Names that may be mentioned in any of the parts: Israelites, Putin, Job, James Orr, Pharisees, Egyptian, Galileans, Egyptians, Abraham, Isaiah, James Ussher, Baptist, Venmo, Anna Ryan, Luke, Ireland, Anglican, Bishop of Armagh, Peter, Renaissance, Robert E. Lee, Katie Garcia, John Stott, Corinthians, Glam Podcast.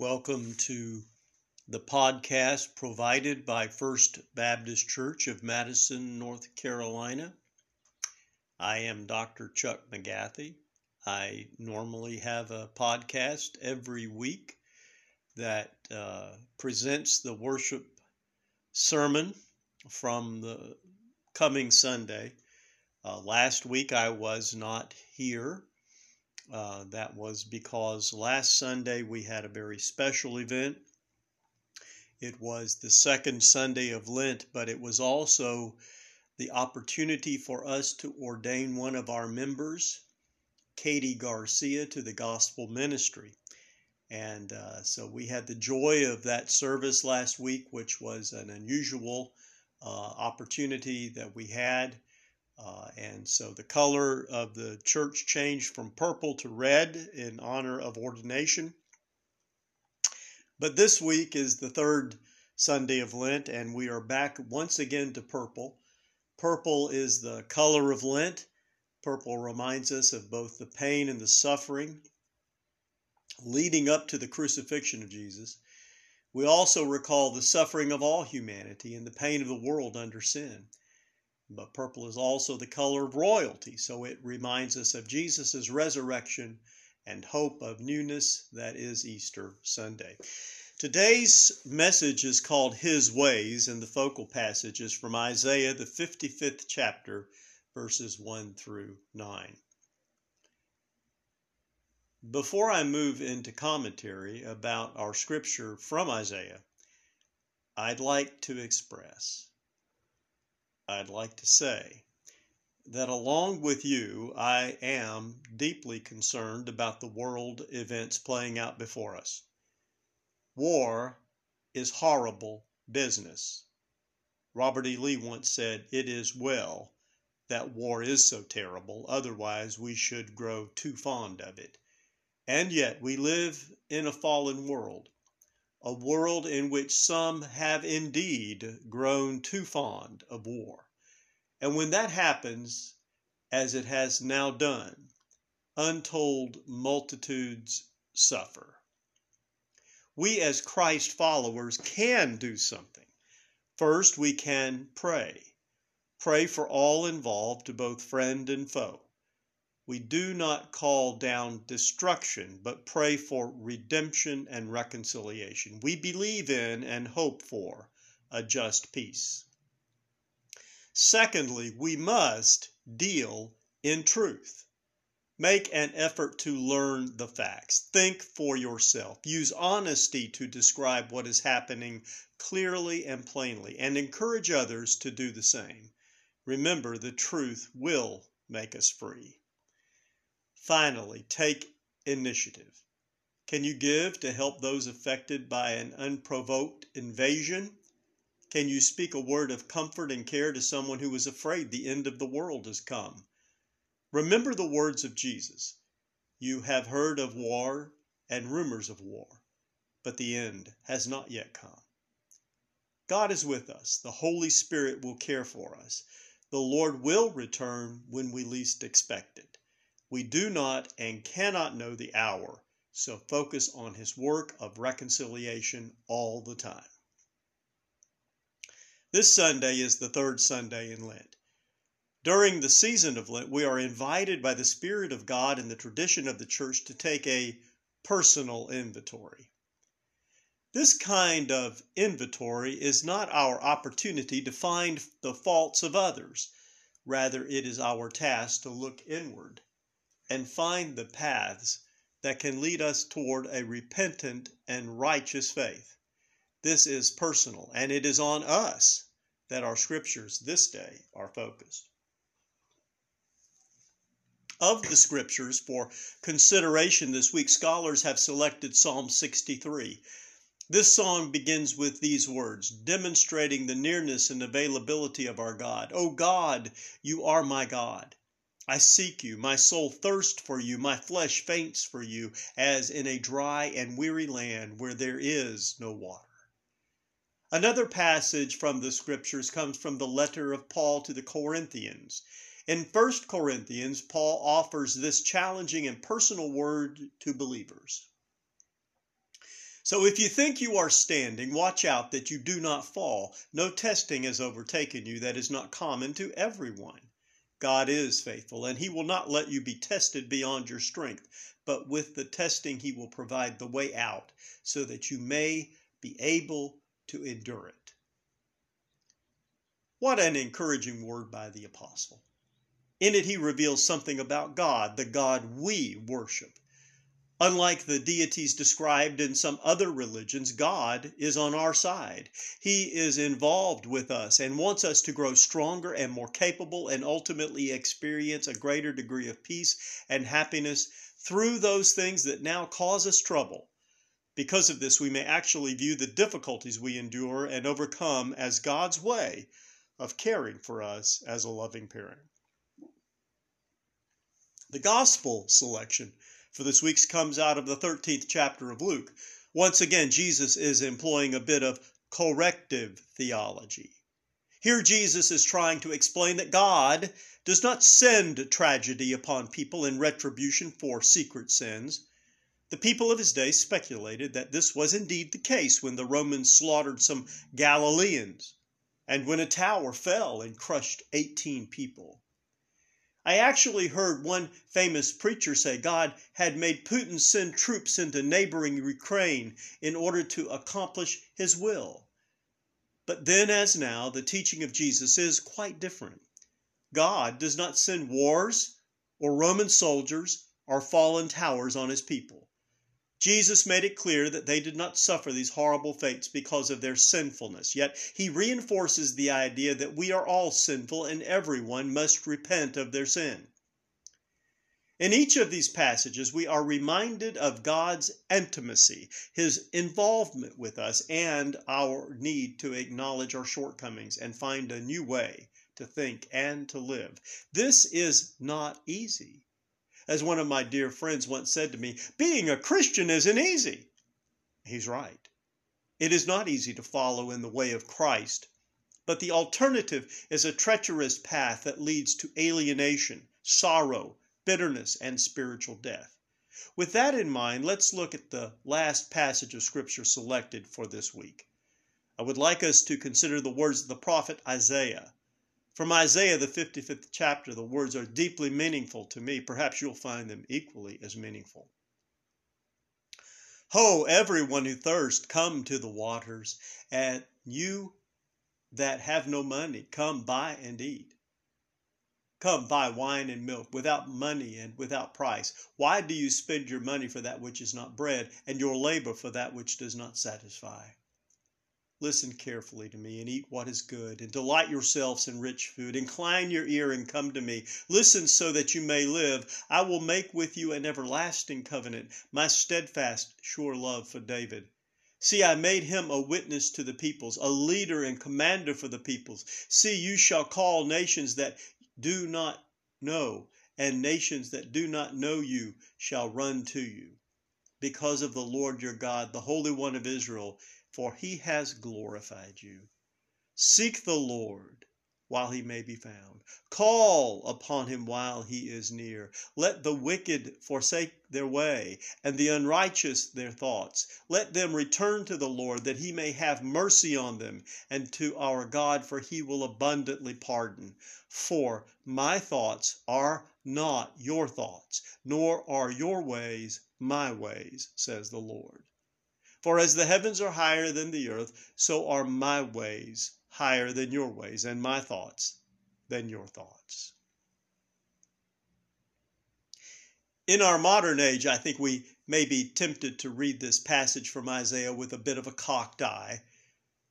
Welcome to the podcast provided by First Baptist Church of Madison, North Carolina. I am Dr. Chuck McGathy. I normally have a podcast every week that presents the worship sermon from the coming Sunday. Last week I was not here. That was because last Sunday we had a very special event. It was the second Sunday of Lent, but it was also the opportunity for us to ordain one of our members, Katie Garcia, to the gospel ministry. And so we had the joy of that service last week, which was an unusual opportunity that we had. And so the color of the church changed from purple to red in honor of ordination. But this week is the third Sunday of Lent, and we are back once again to purple. Purple is the color of Lent. Purple reminds us of both the pain and the suffering leading up to the crucifixion of Jesus. We also recall the suffering of all humanity and the pain of the world under sin. But purple is also the color of royalty, so it reminds us of Jesus' resurrection and hope of newness, that is Easter Sunday. Today's message is called His Ways, and the focal passage is from Isaiah, the 55th chapter, verses 1 through 9. Before I move into commentary about our scripture from Isaiah, I'd like to say that along with you, I am deeply concerned about the world events playing out before us. War is horrible business. Robert E. Lee once said, "It is well that war is so terrible, otherwise we should grow too fond of it." And yet we live in a fallen world, a world in which some have indeed grown too fond of war. And when that happens, as it has now done, untold multitudes suffer. We as Christ followers can do something. First, we can pray. Pray for all involved, both friend and foe. We do not call down destruction, but pray for redemption and reconciliation. We believe in and hope for a just peace. Secondly, we must deal in truth. Make an effort to learn the facts. Think for yourself. Use honesty to describe what is happening clearly and plainly, and encourage others to do the same. Remember, the truth will make us free. Finally, take initiative. Can you give to help those affected by an unprovoked invasion? Can you speak a word of comfort and care to someone who is afraid the end of the world has come? Remember the words of Jesus. You have heard of war and rumors of war, but the end has not yet come. God is with us. The Holy Spirit will care for us. The Lord will return when we least expect it. We do not and cannot know the hour, so focus on his work of reconciliation all the time. This Sunday is the third Sunday in Lent. During the season of Lent, we are invited by the Spirit of God and the tradition of the Church to take a personal inventory. This kind of inventory is not our opportunity to find the faults of others. Rather, it is our task to look inward and find the paths that can lead us toward a repentant and righteous faith. This is personal, and it is on us that our scriptures this day are focused. Of the scriptures for consideration this week, scholars have selected Psalm 63. This song begins with these words, demonstrating the nearness and availability of our God. O God, you are my God. I seek you, my soul thirsts for you, my flesh faints for you, as in a dry and weary land where there is no water. Another passage from the scriptures comes from the letter of Paul to the Corinthians. In 1 Corinthians, Paul offers this challenging and personal word to believers. So if you think you are standing, watch out that you do not fall. No testing has overtaken you that is not common to everyone. God is faithful, and he will not let you be tested beyond your strength. But with the testing, he will provide the way out so that you may be able to endure it. What an encouraging word by the apostle. In it, he reveals something about God, the God we worship. Unlike the deities described in some other religions, God is on our side. He is involved with us and wants us to grow stronger and more capable and ultimately experience a greater degree of peace and happiness through those things that now cause us trouble. Because of this, we may actually view the difficulties we endure and overcome as God's way of caring for us as a loving parent. The gospel selection for this week comes out of the 13th chapter of Luke. Once again, Jesus is employing a bit of corrective theology. Here Jesus is trying to explain that God does not send tragedy upon people in retribution for secret sins. The people of his day speculated that this was indeed the case when the Romans slaughtered some Galileans and when a tower fell and crushed 18 people. I actually heard one famous preacher say God had made Putin send troops into neighboring Ukraine in order to accomplish his will. But then, as now, the teaching of Jesus is quite different. God does not send wars or Roman soldiers or fallen towers on his people. Jesus made it clear that they did not suffer these horrible fates because of their sinfulness. Yet he reinforces the idea that we are all sinful and everyone must repent of their sin. In each of these passages, we are reminded of God's intimacy, his involvement with us, and our need to acknowledge our shortcomings and find a new way to think and to live. This is not easy. As one of my dear friends once said to me, being a Christian isn't easy. He's right. It is not easy to follow in the way of Christ, but the alternative is a treacherous path that leads to alienation, sorrow, bitterness, and spiritual death. With that in mind, let's look at the last passage of Scripture selected for this week. I would like us to consider the words of the prophet Isaiah. From Isaiah, the 55th chapter, the words are deeply meaningful to me. Perhaps you'll find them equally as meaningful. Ho, everyone who thirsts, come to the waters, and you that have no money, come buy and eat. Come buy wine and milk without money and without price. Why do you spend your money for that which is not bread, and your labor for that which does not satisfy? Listen carefully to me and eat what is good, and delight yourselves in rich food. Incline your ear and come to me. Listen so that you may live. I will make with you an everlasting covenant, my steadfast, sure love for David. See, I made him a witness to the peoples, a leader and commander for the peoples. See, you shall call nations that do not know, and nations that do not know you shall run to you. Because of the Lord your God, the Holy One of Israel, for he has glorified you. Seek the Lord while he may be found. Call upon him while he is near. Let the wicked forsake their way, and the unrighteous their thoughts. Let them return to the Lord, that he may have mercy on them, and to our God, for he will abundantly pardon. For my thoughts are not your thoughts, nor are your ways my ways, says the Lord. For as the heavens are higher than the earth, so are my ways higher than your ways, and my thoughts than your thoughts. In our modern age, I think we may be tempted to read this passage from Isaiah with a bit of a cocked eye.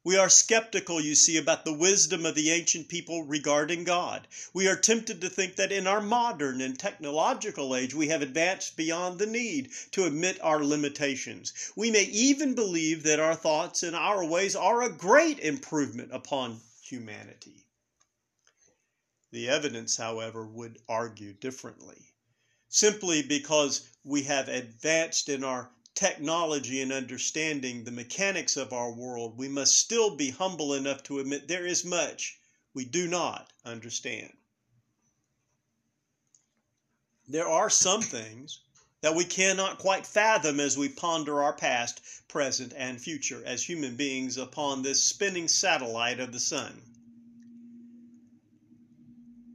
We are skeptical, you see, about the wisdom of the ancient people regarding God. We are tempted to think that in our modern and technological age, we have advanced beyond the need to admit our limitations. We may even believe that our thoughts and our ways are a great improvement upon humanity. The evidence, however, would argue differently. Simply because we have advanced in our technology and understanding the mechanics of our world, we must still be humble enough to admit there is much we do not understand. There are some things that we cannot quite fathom as we ponder our past, present, and future as human beings upon this spinning satellite of the sun.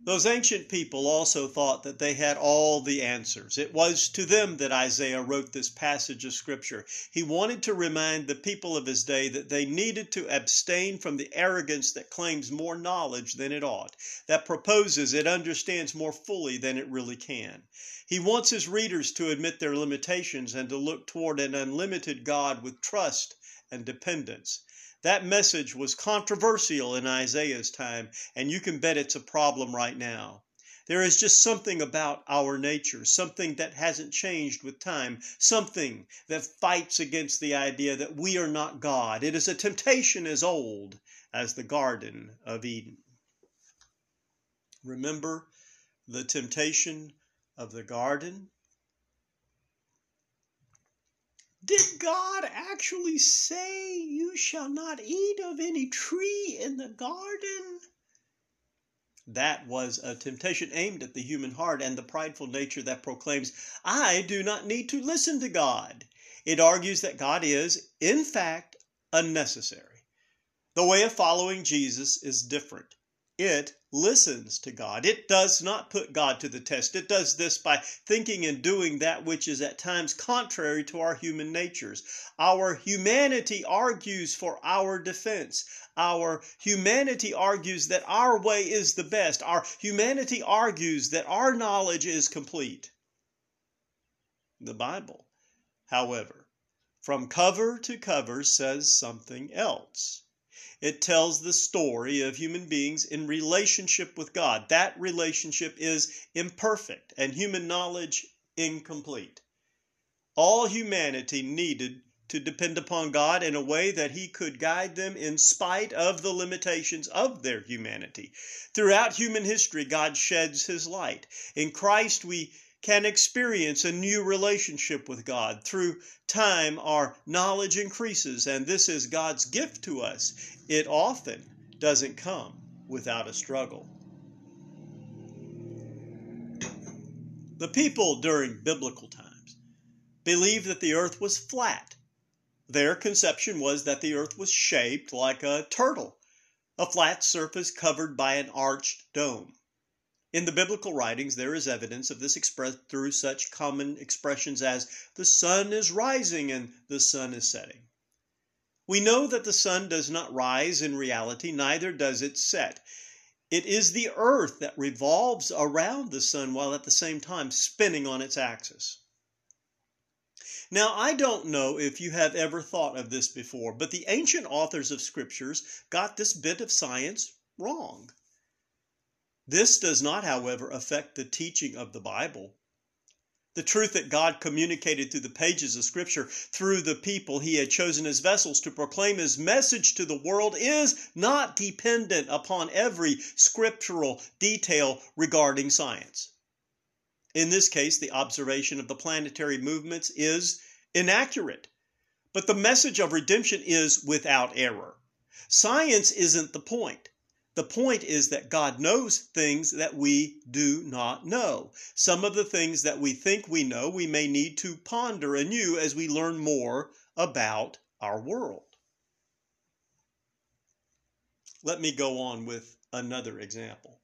Those ancient people also thought that they had all the answers. It was to them that Isaiah wrote this passage of Scripture. He wanted to remind the people of his day that they needed to abstain from the arrogance that claims more knowledge than it ought, that proposes it understands more fully than it really can. He wants his readers to admit their limitations and to look toward an unlimited God with trust and dependence. That message was controversial in Isaiah's time, and you can bet it's a problem right now. There is just something about our nature, something that hasn't changed with time, something that fights against the idea that we are not God. It is a temptation as old as the Garden of Eden. Remember the temptation of the garden? Did God actually say, "You shall not eat of any tree in the garden"? That was a temptation aimed at the human heart and the prideful nature that proclaims, "I do not need to listen to God." It argues that God is, in fact, unnecessary. The way of following Jesus is different. It listens to God. It does not put God to the test. It does this by thinking and doing that which is at times contrary to our human natures. Our humanity argues for our defense. Our humanity argues that our way is the best. Our humanity argues that our knowledge is complete. The Bible, however, from cover to cover says something else. It tells the story of human beings in relationship with God. That relationship is imperfect and human knowledge incomplete. All humanity needed to depend upon God in a way that He could guide them in spite of the limitations of their humanity. Throughout human history, God sheds His light. In Christ, we can experience a new relationship with God. Through time, our knowledge increases, and this is God's gift to us. It often doesn't come without a struggle. The people during biblical times believed that the earth was flat. Their conception was that the earth was shaped like a turtle, a flat surface covered by an arched dome. In the biblical writings, there is evidence of this expressed through such common expressions as "the sun is rising" and "the sun is setting." We know that the sun does not rise in reality, neither does it set. It is the earth that revolves around the sun while at the same time spinning on its axis. Now, I don't know if you have ever thought of this before, but the ancient authors of scriptures got this bit of science wrong. This does not, however, affect the teaching of the Bible. The truth that God communicated through the pages of Scripture, through the people He had chosen as vessels to proclaim His message to the world, is not dependent upon every scriptural detail regarding science. In this case, the observation of the planetary movements is inaccurate, but the message of redemption is without error. Science isn't the point. The point is that God knows things that we do not know. Some of the things that we think we know, we may need to ponder anew as we learn more about our world. Let me go on with another example.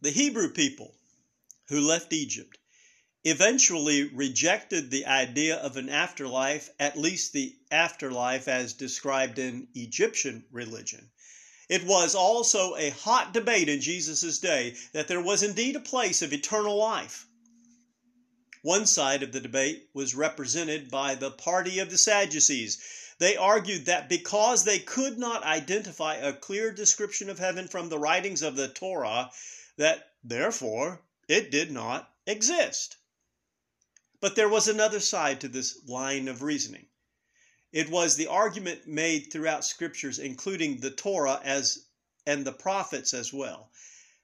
The Hebrew people who left Egypt eventually rejected the idea of an afterlife, at least the afterlife as described in Egyptian religion. It was also a hot debate in Jesus' day that there was indeed a place of eternal life. One side of the debate was represented by the party of the Sadducees. They argued that because they could not identify a clear description of heaven from the writings of the Torah, that therefore it did not exist. But there was another side to this line of reasoning. It was the argument made throughout scriptures, including the Torah and the prophets as well.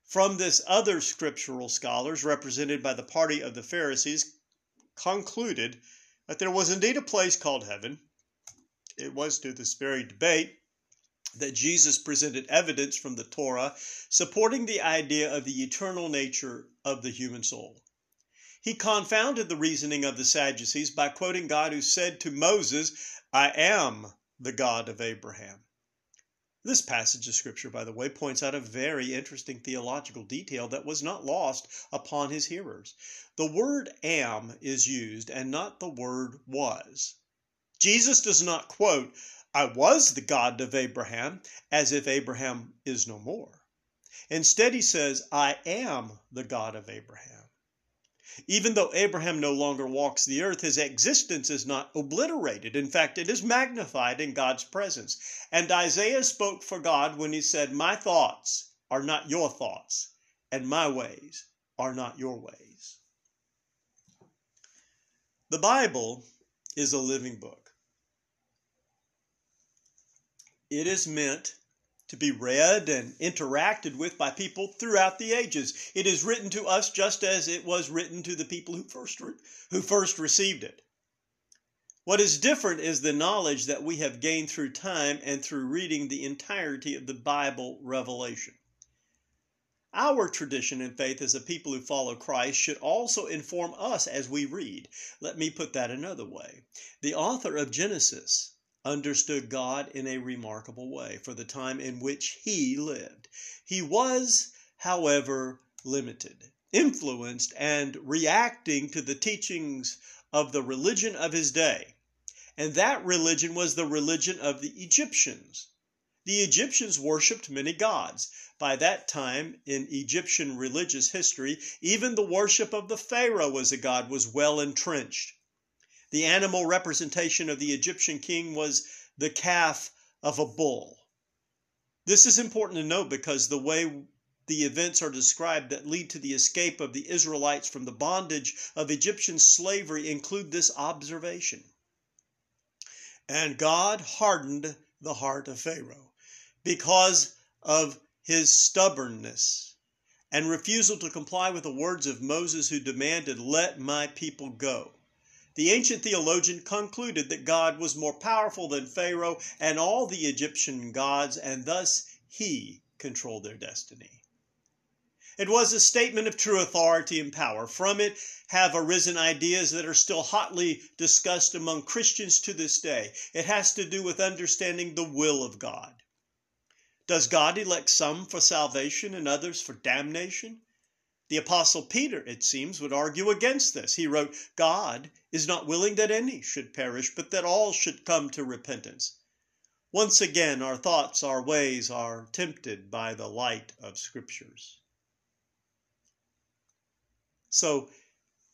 From this, other scriptural scholars, represented by the party of the Pharisees, concluded that there was indeed a place called heaven. It was to this very debate that Jesus presented evidence from the Torah supporting the idea of the eternal nature of the human soul. He confounded the reasoning of the Sadducees by quoting God, who said to Moses, "I am the God of Abraham." This passage of Scripture, by the way, points out a very interesting theological detail that was not lost upon his hearers. The word am is used and not the word was. Jesus does not quote, "I was the God of Abraham," as if Abraham is no more. Instead, he says, "I am the God of Abraham." Even though Abraham no longer walks the earth, his existence is not obliterated. In fact, it is magnified in God's presence. And Isaiah spoke for God when he said, "My thoughts are not your thoughts, and my ways are not your ways." The Bible is a living book. It is meant to be read and interacted with by people throughout the ages. It is written to us just as it was written to the people who first received it. What is different is the knowledge that we have gained through time and through reading the entirety of the Bible revelation. Our tradition and faith as a people who follow Christ should also inform us as we read. Let me put that another way. The author of Genesis understood God in a remarkable way for the time in which he lived. He was, however, limited, influenced, and reacting to the teachings of the religion of his day. And that religion was the religion of the Egyptians. The Egyptians worshipped many gods. By that time in Egyptian religious history, even the worship of the Pharaoh as a god was well entrenched. The animal representation of the Egyptian king was the calf of a bull. This is important to note because the way the events are described that lead to the escape of the Israelites from the bondage of Egyptian slavery include this observation. "And God hardened the heart of Pharaoh because of his stubbornness and refusal to comply with the words of Moses, who demanded, 'Let my people go.'" The ancient theologian concluded that God was more powerful than Pharaoh and all the Egyptian gods, and thus he controlled their destiny. It was a statement of true authority and power. From it have arisen ideas that are still hotly discussed among Christians to this day. It has to do with understanding the will of God. Does God elect some for salvation and others for damnation? The Apostle Peter, it seems, would argue against this. He wrote, "God is not willing that any should perish, but that all should come to repentance." Once again, our thoughts, our ways are tempted by the light of Scriptures. So,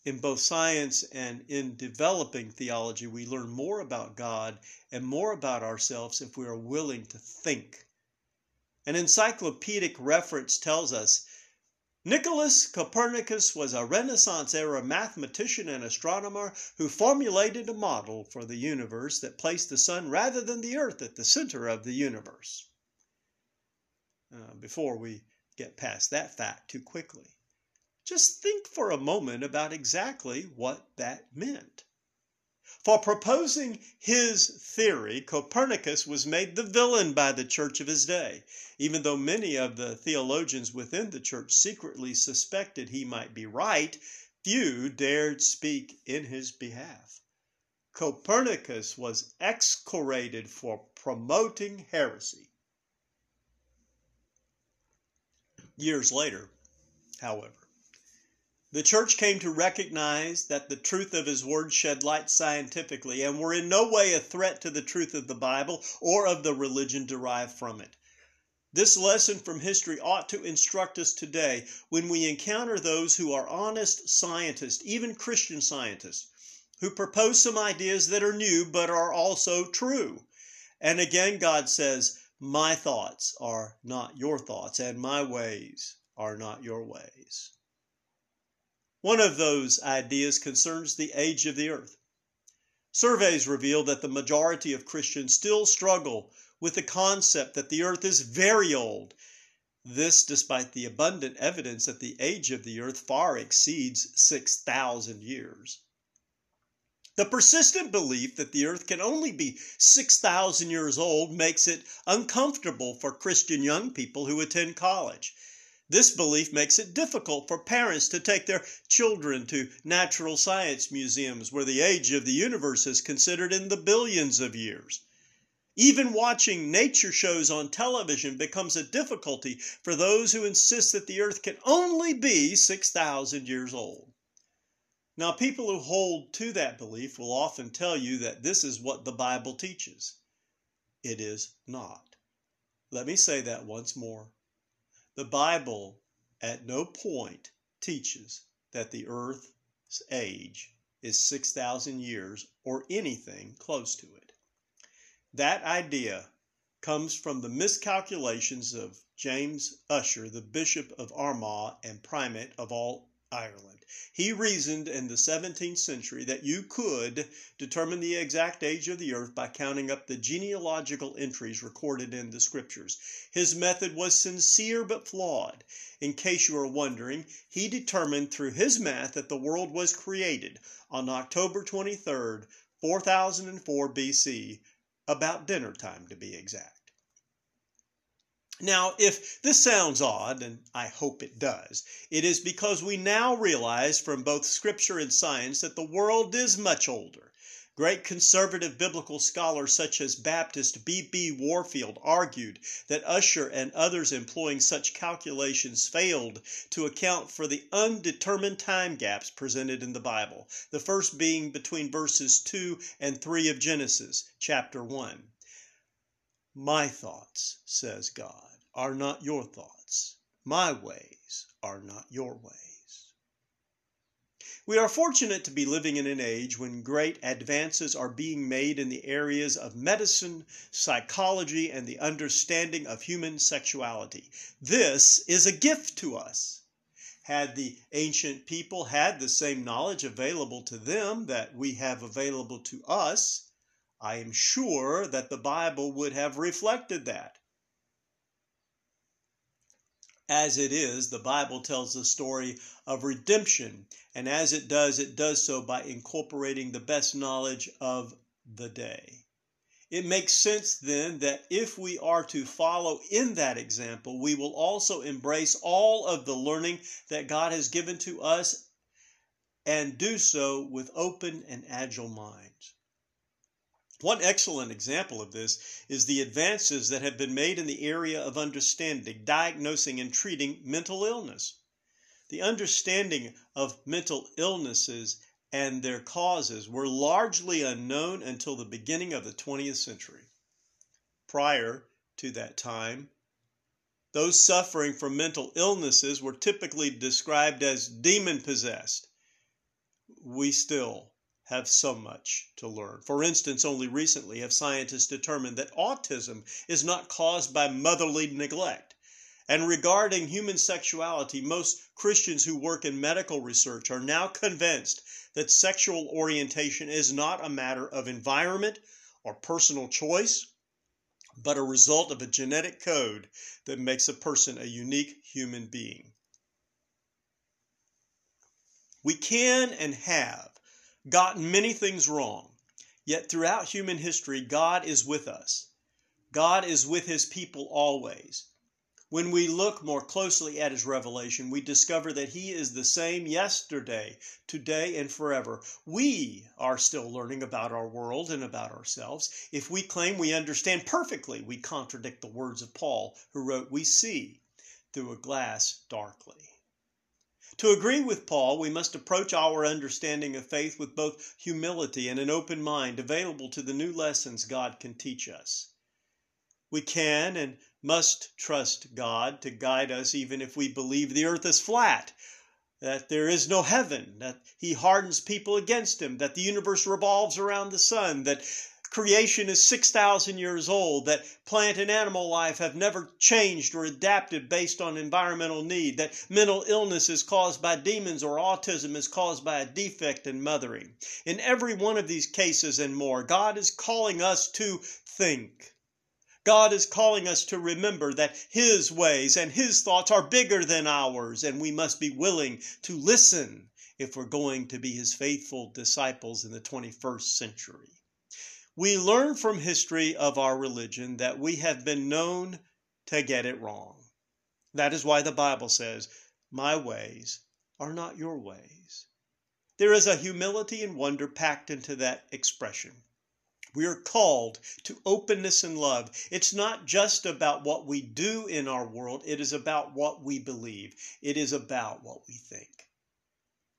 in both science and in developing theology, we learn more about God and more about ourselves if we are willing to think. An encyclopedic reference tells us, "Nicolaus Copernicus was a Renaissance-era mathematician and astronomer who formulated a model for the universe that placed the sun rather than the earth at the center of the universe." Before we get past that fact too quickly, just think for a moment about exactly what that meant. For proposing his theory, Copernicus was made the villain by the church of his day, even though many of the theologians within the church secretly suspected he might be right. Few dared speak in his behalf. Copernicus was execrated for promoting heresy. Years later, however, the church came to recognize that the truth of his word shed light scientifically and were in no way a threat to the truth of the Bible or of the religion derived from it. This lesson from history ought to instruct us today when we encounter those who are honest scientists, even Christian scientists, who propose some ideas that are new but are also true. And again, God says, "My thoughts are not your thoughts, and my ways are not your ways." One of those ideas concerns the age of the earth. Surveys reveal that the majority of Christians still struggle with the concept that the earth is very old. This despite the abundant evidence that the age of the earth far exceeds 6,000 years. The persistent belief that the earth can only be 6,000 years old makes it uncomfortable for Christian young people who attend college. This belief makes it difficult for parents to take their children to natural science museums where the age of the universe is considered in the billions of years. Even watching nature shows on television becomes a difficulty for those who insist that the earth can only be 6,000 years old. Now, people who hold to that belief will often tell you that this is what the Bible teaches. It is not. Let me say that once more. The Bible at no point teaches that the earth's age is 6,000 years or anything close to it. That idea comes from the miscalculations of James Ussher, the Bishop of Armagh and primate of all Ireland. He reasoned in the 17th century that you could determine the exact age of the earth by counting up the genealogical entries recorded in the scriptures. His method was sincere but flawed. In case you are wondering, he determined through his math that the world was created on October 23rd, 4004 BC, about dinner time to be exact. Now, if this sounds odd, and I hope it does, it is because we now realize from both Scripture and science that the world is much older. Great conservative biblical scholars such as Baptist B.B. Warfield argued that Ussher and others employing such calculations failed to account for the undetermined time gaps presented in the Bible, the first being between verses 2 and 3 of Genesis, chapter 1. My thoughts, says God, are not your thoughts. My ways are not your ways. We are fortunate to be living in an age when great advances are being made in the areas of medicine, psychology, and the understanding of human sexuality. This is a gift to us. Had the ancient people had the same knowledge available to them that we have available to us, I am sure that the Bible would have reflected that. As it is, the Bible tells the story of redemption, and as it does so by incorporating the best knowledge of the day. It makes sense, then, that if we are to follow in that example, we will also embrace all of the learning that God has given to us and do so with open and agile minds. One excellent example of this is the advances that have been made in the area of understanding, diagnosing, and treating mental illness. The understanding of mental illnesses and their causes were largely unknown until the beginning of the 20th century. Prior to that time, those suffering from mental illnesses were typically described as demon-possessed. We still have so much to learn. For instance, only recently have scientists determined that autism is not caused by motherly neglect. And regarding human sexuality, most Christians who work in medical research are now convinced that sexual orientation is not a matter of environment or personal choice, but a result of a genetic code that makes a person a unique human being. We can and have gotten many things wrong, yet throughout human history, God is with us. God is with his people always. When we look more closely at his revelation, we discover that he is the same yesterday, today, and forever. We are still learning about our world and about ourselves. If we claim we understand perfectly, we contradict the words of Paul, who wrote, "We see through a glass darkly." To agree with Paul, we must approach our understanding of faith with both humility and an open mind available to the new lessons God can teach us. We can and must trust God to guide us even if we believe the earth is flat, that there is no heaven, that he hardens people against him, that the universe revolves around the sun, that creation is 6,000 years old, that plant and animal life have never changed or adapted based on environmental need, that mental illness is caused by demons or autism is caused by a defect in mothering. In every one of these cases and more, God is calling us to think. God is calling us to remember that his ways and his thoughts are bigger than ours, and we must be willing to listen if we're going to be his faithful disciples in the 21st century. We learn from history of our religion that we have been known to get it wrong. That is why the Bible says, "My ways are not your ways." There is a humility and wonder packed into that expression. We are called to openness and love. It's not just about what we do in our world. It is about what we believe. It is about what we think.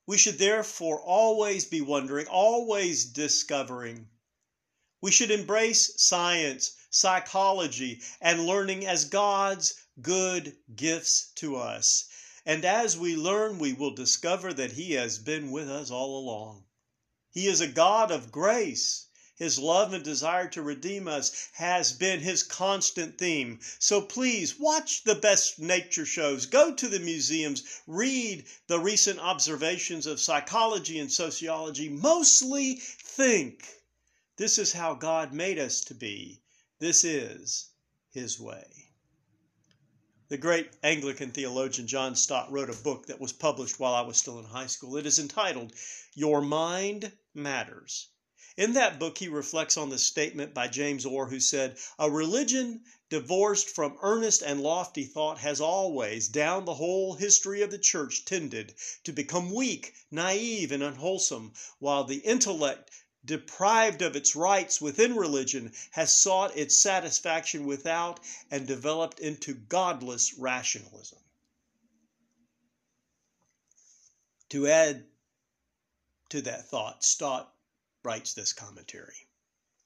We should therefore always be wondering, always discovering. We should embrace science, psychology, and learning as God's good gifts to us. And as we learn, we will discover that He has been with us all along. He is a God of grace. His love and desire to redeem us has been His constant theme. So please watch the best nature shows. Go to the museums. Read the recent observations of psychology and sociology. Mostly think. This is how God made us to be. This is His way. The great Anglican theologian John Stott wrote a book that was published while I was still in high school. It is entitled, "Your Mind Matters." In that book, he reflects on the statement by James Orr, who said, "A religion divorced from earnest and lofty thought has always, down the whole history of the church, tended to become weak, naive, and unwholesome, while the intellect, deprived of its rights within religion, has sought its satisfaction without and developed into godless rationalism." To add to that thought, Stott writes this commentary.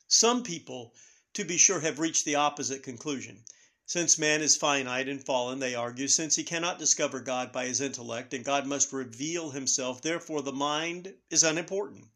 "Some people, to be sure, have reached the opposite conclusion. Since man is finite and fallen, they argue, since he cannot discover God by his intellect, and God must reveal himself, therefore the mind is unimportant.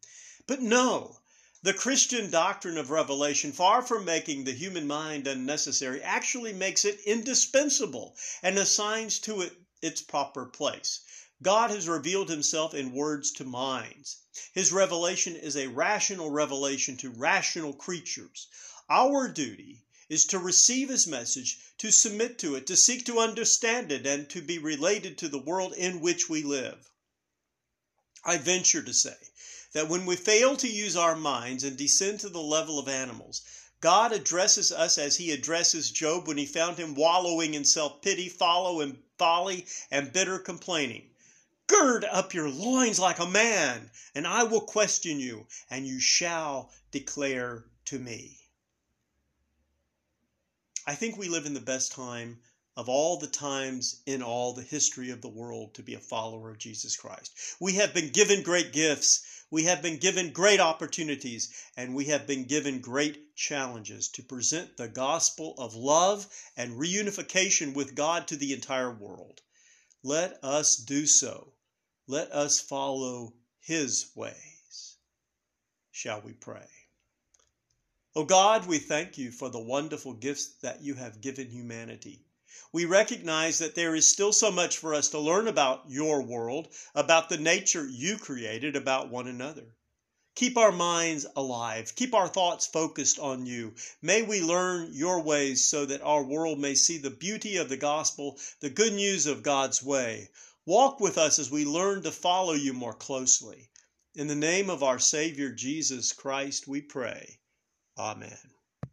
But no, the Christian doctrine of revelation, far from making the human mind unnecessary, actually makes it indispensable and assigns to it its proper place. God has revealed himself in words to minds. His revelation is a rational revelation to rational creatures. Our duty is to receive his message, to submit to it, to seek to understand it, and to be related to the world in which we live. I venture to say that when we fail to use our minds and descend to the level of animals, God addresses us as he addresses Job when he found him wallowing in self-pity, folly, and bitter complaining. 'Gird up your loins like a man, and I will question you, and you shall declare to me.' I think we live in the best time of all the times in all the history of the world to be a follower of Jesus Christ. We have been given great gifts. We have been given great opportunities, and we have been given great challenges to present the gospel of love and reunification with God to the entire world. Let us do so. Let us follow his ways. Shall we pray? O God, we thank you for the wonderful gifts that you have given humanity. We recognize that there is still so much for us to learn about your world, about the nature you created, about one another. Keep our minds alive. Keep our thoughts focused on you. May we learn your ways so that our world may see the beauty of the gospel, the good news of God's way. Walk with us as we learn to follow you more closely. In the name of our Savior, Jesus Christ, we pray. Amen."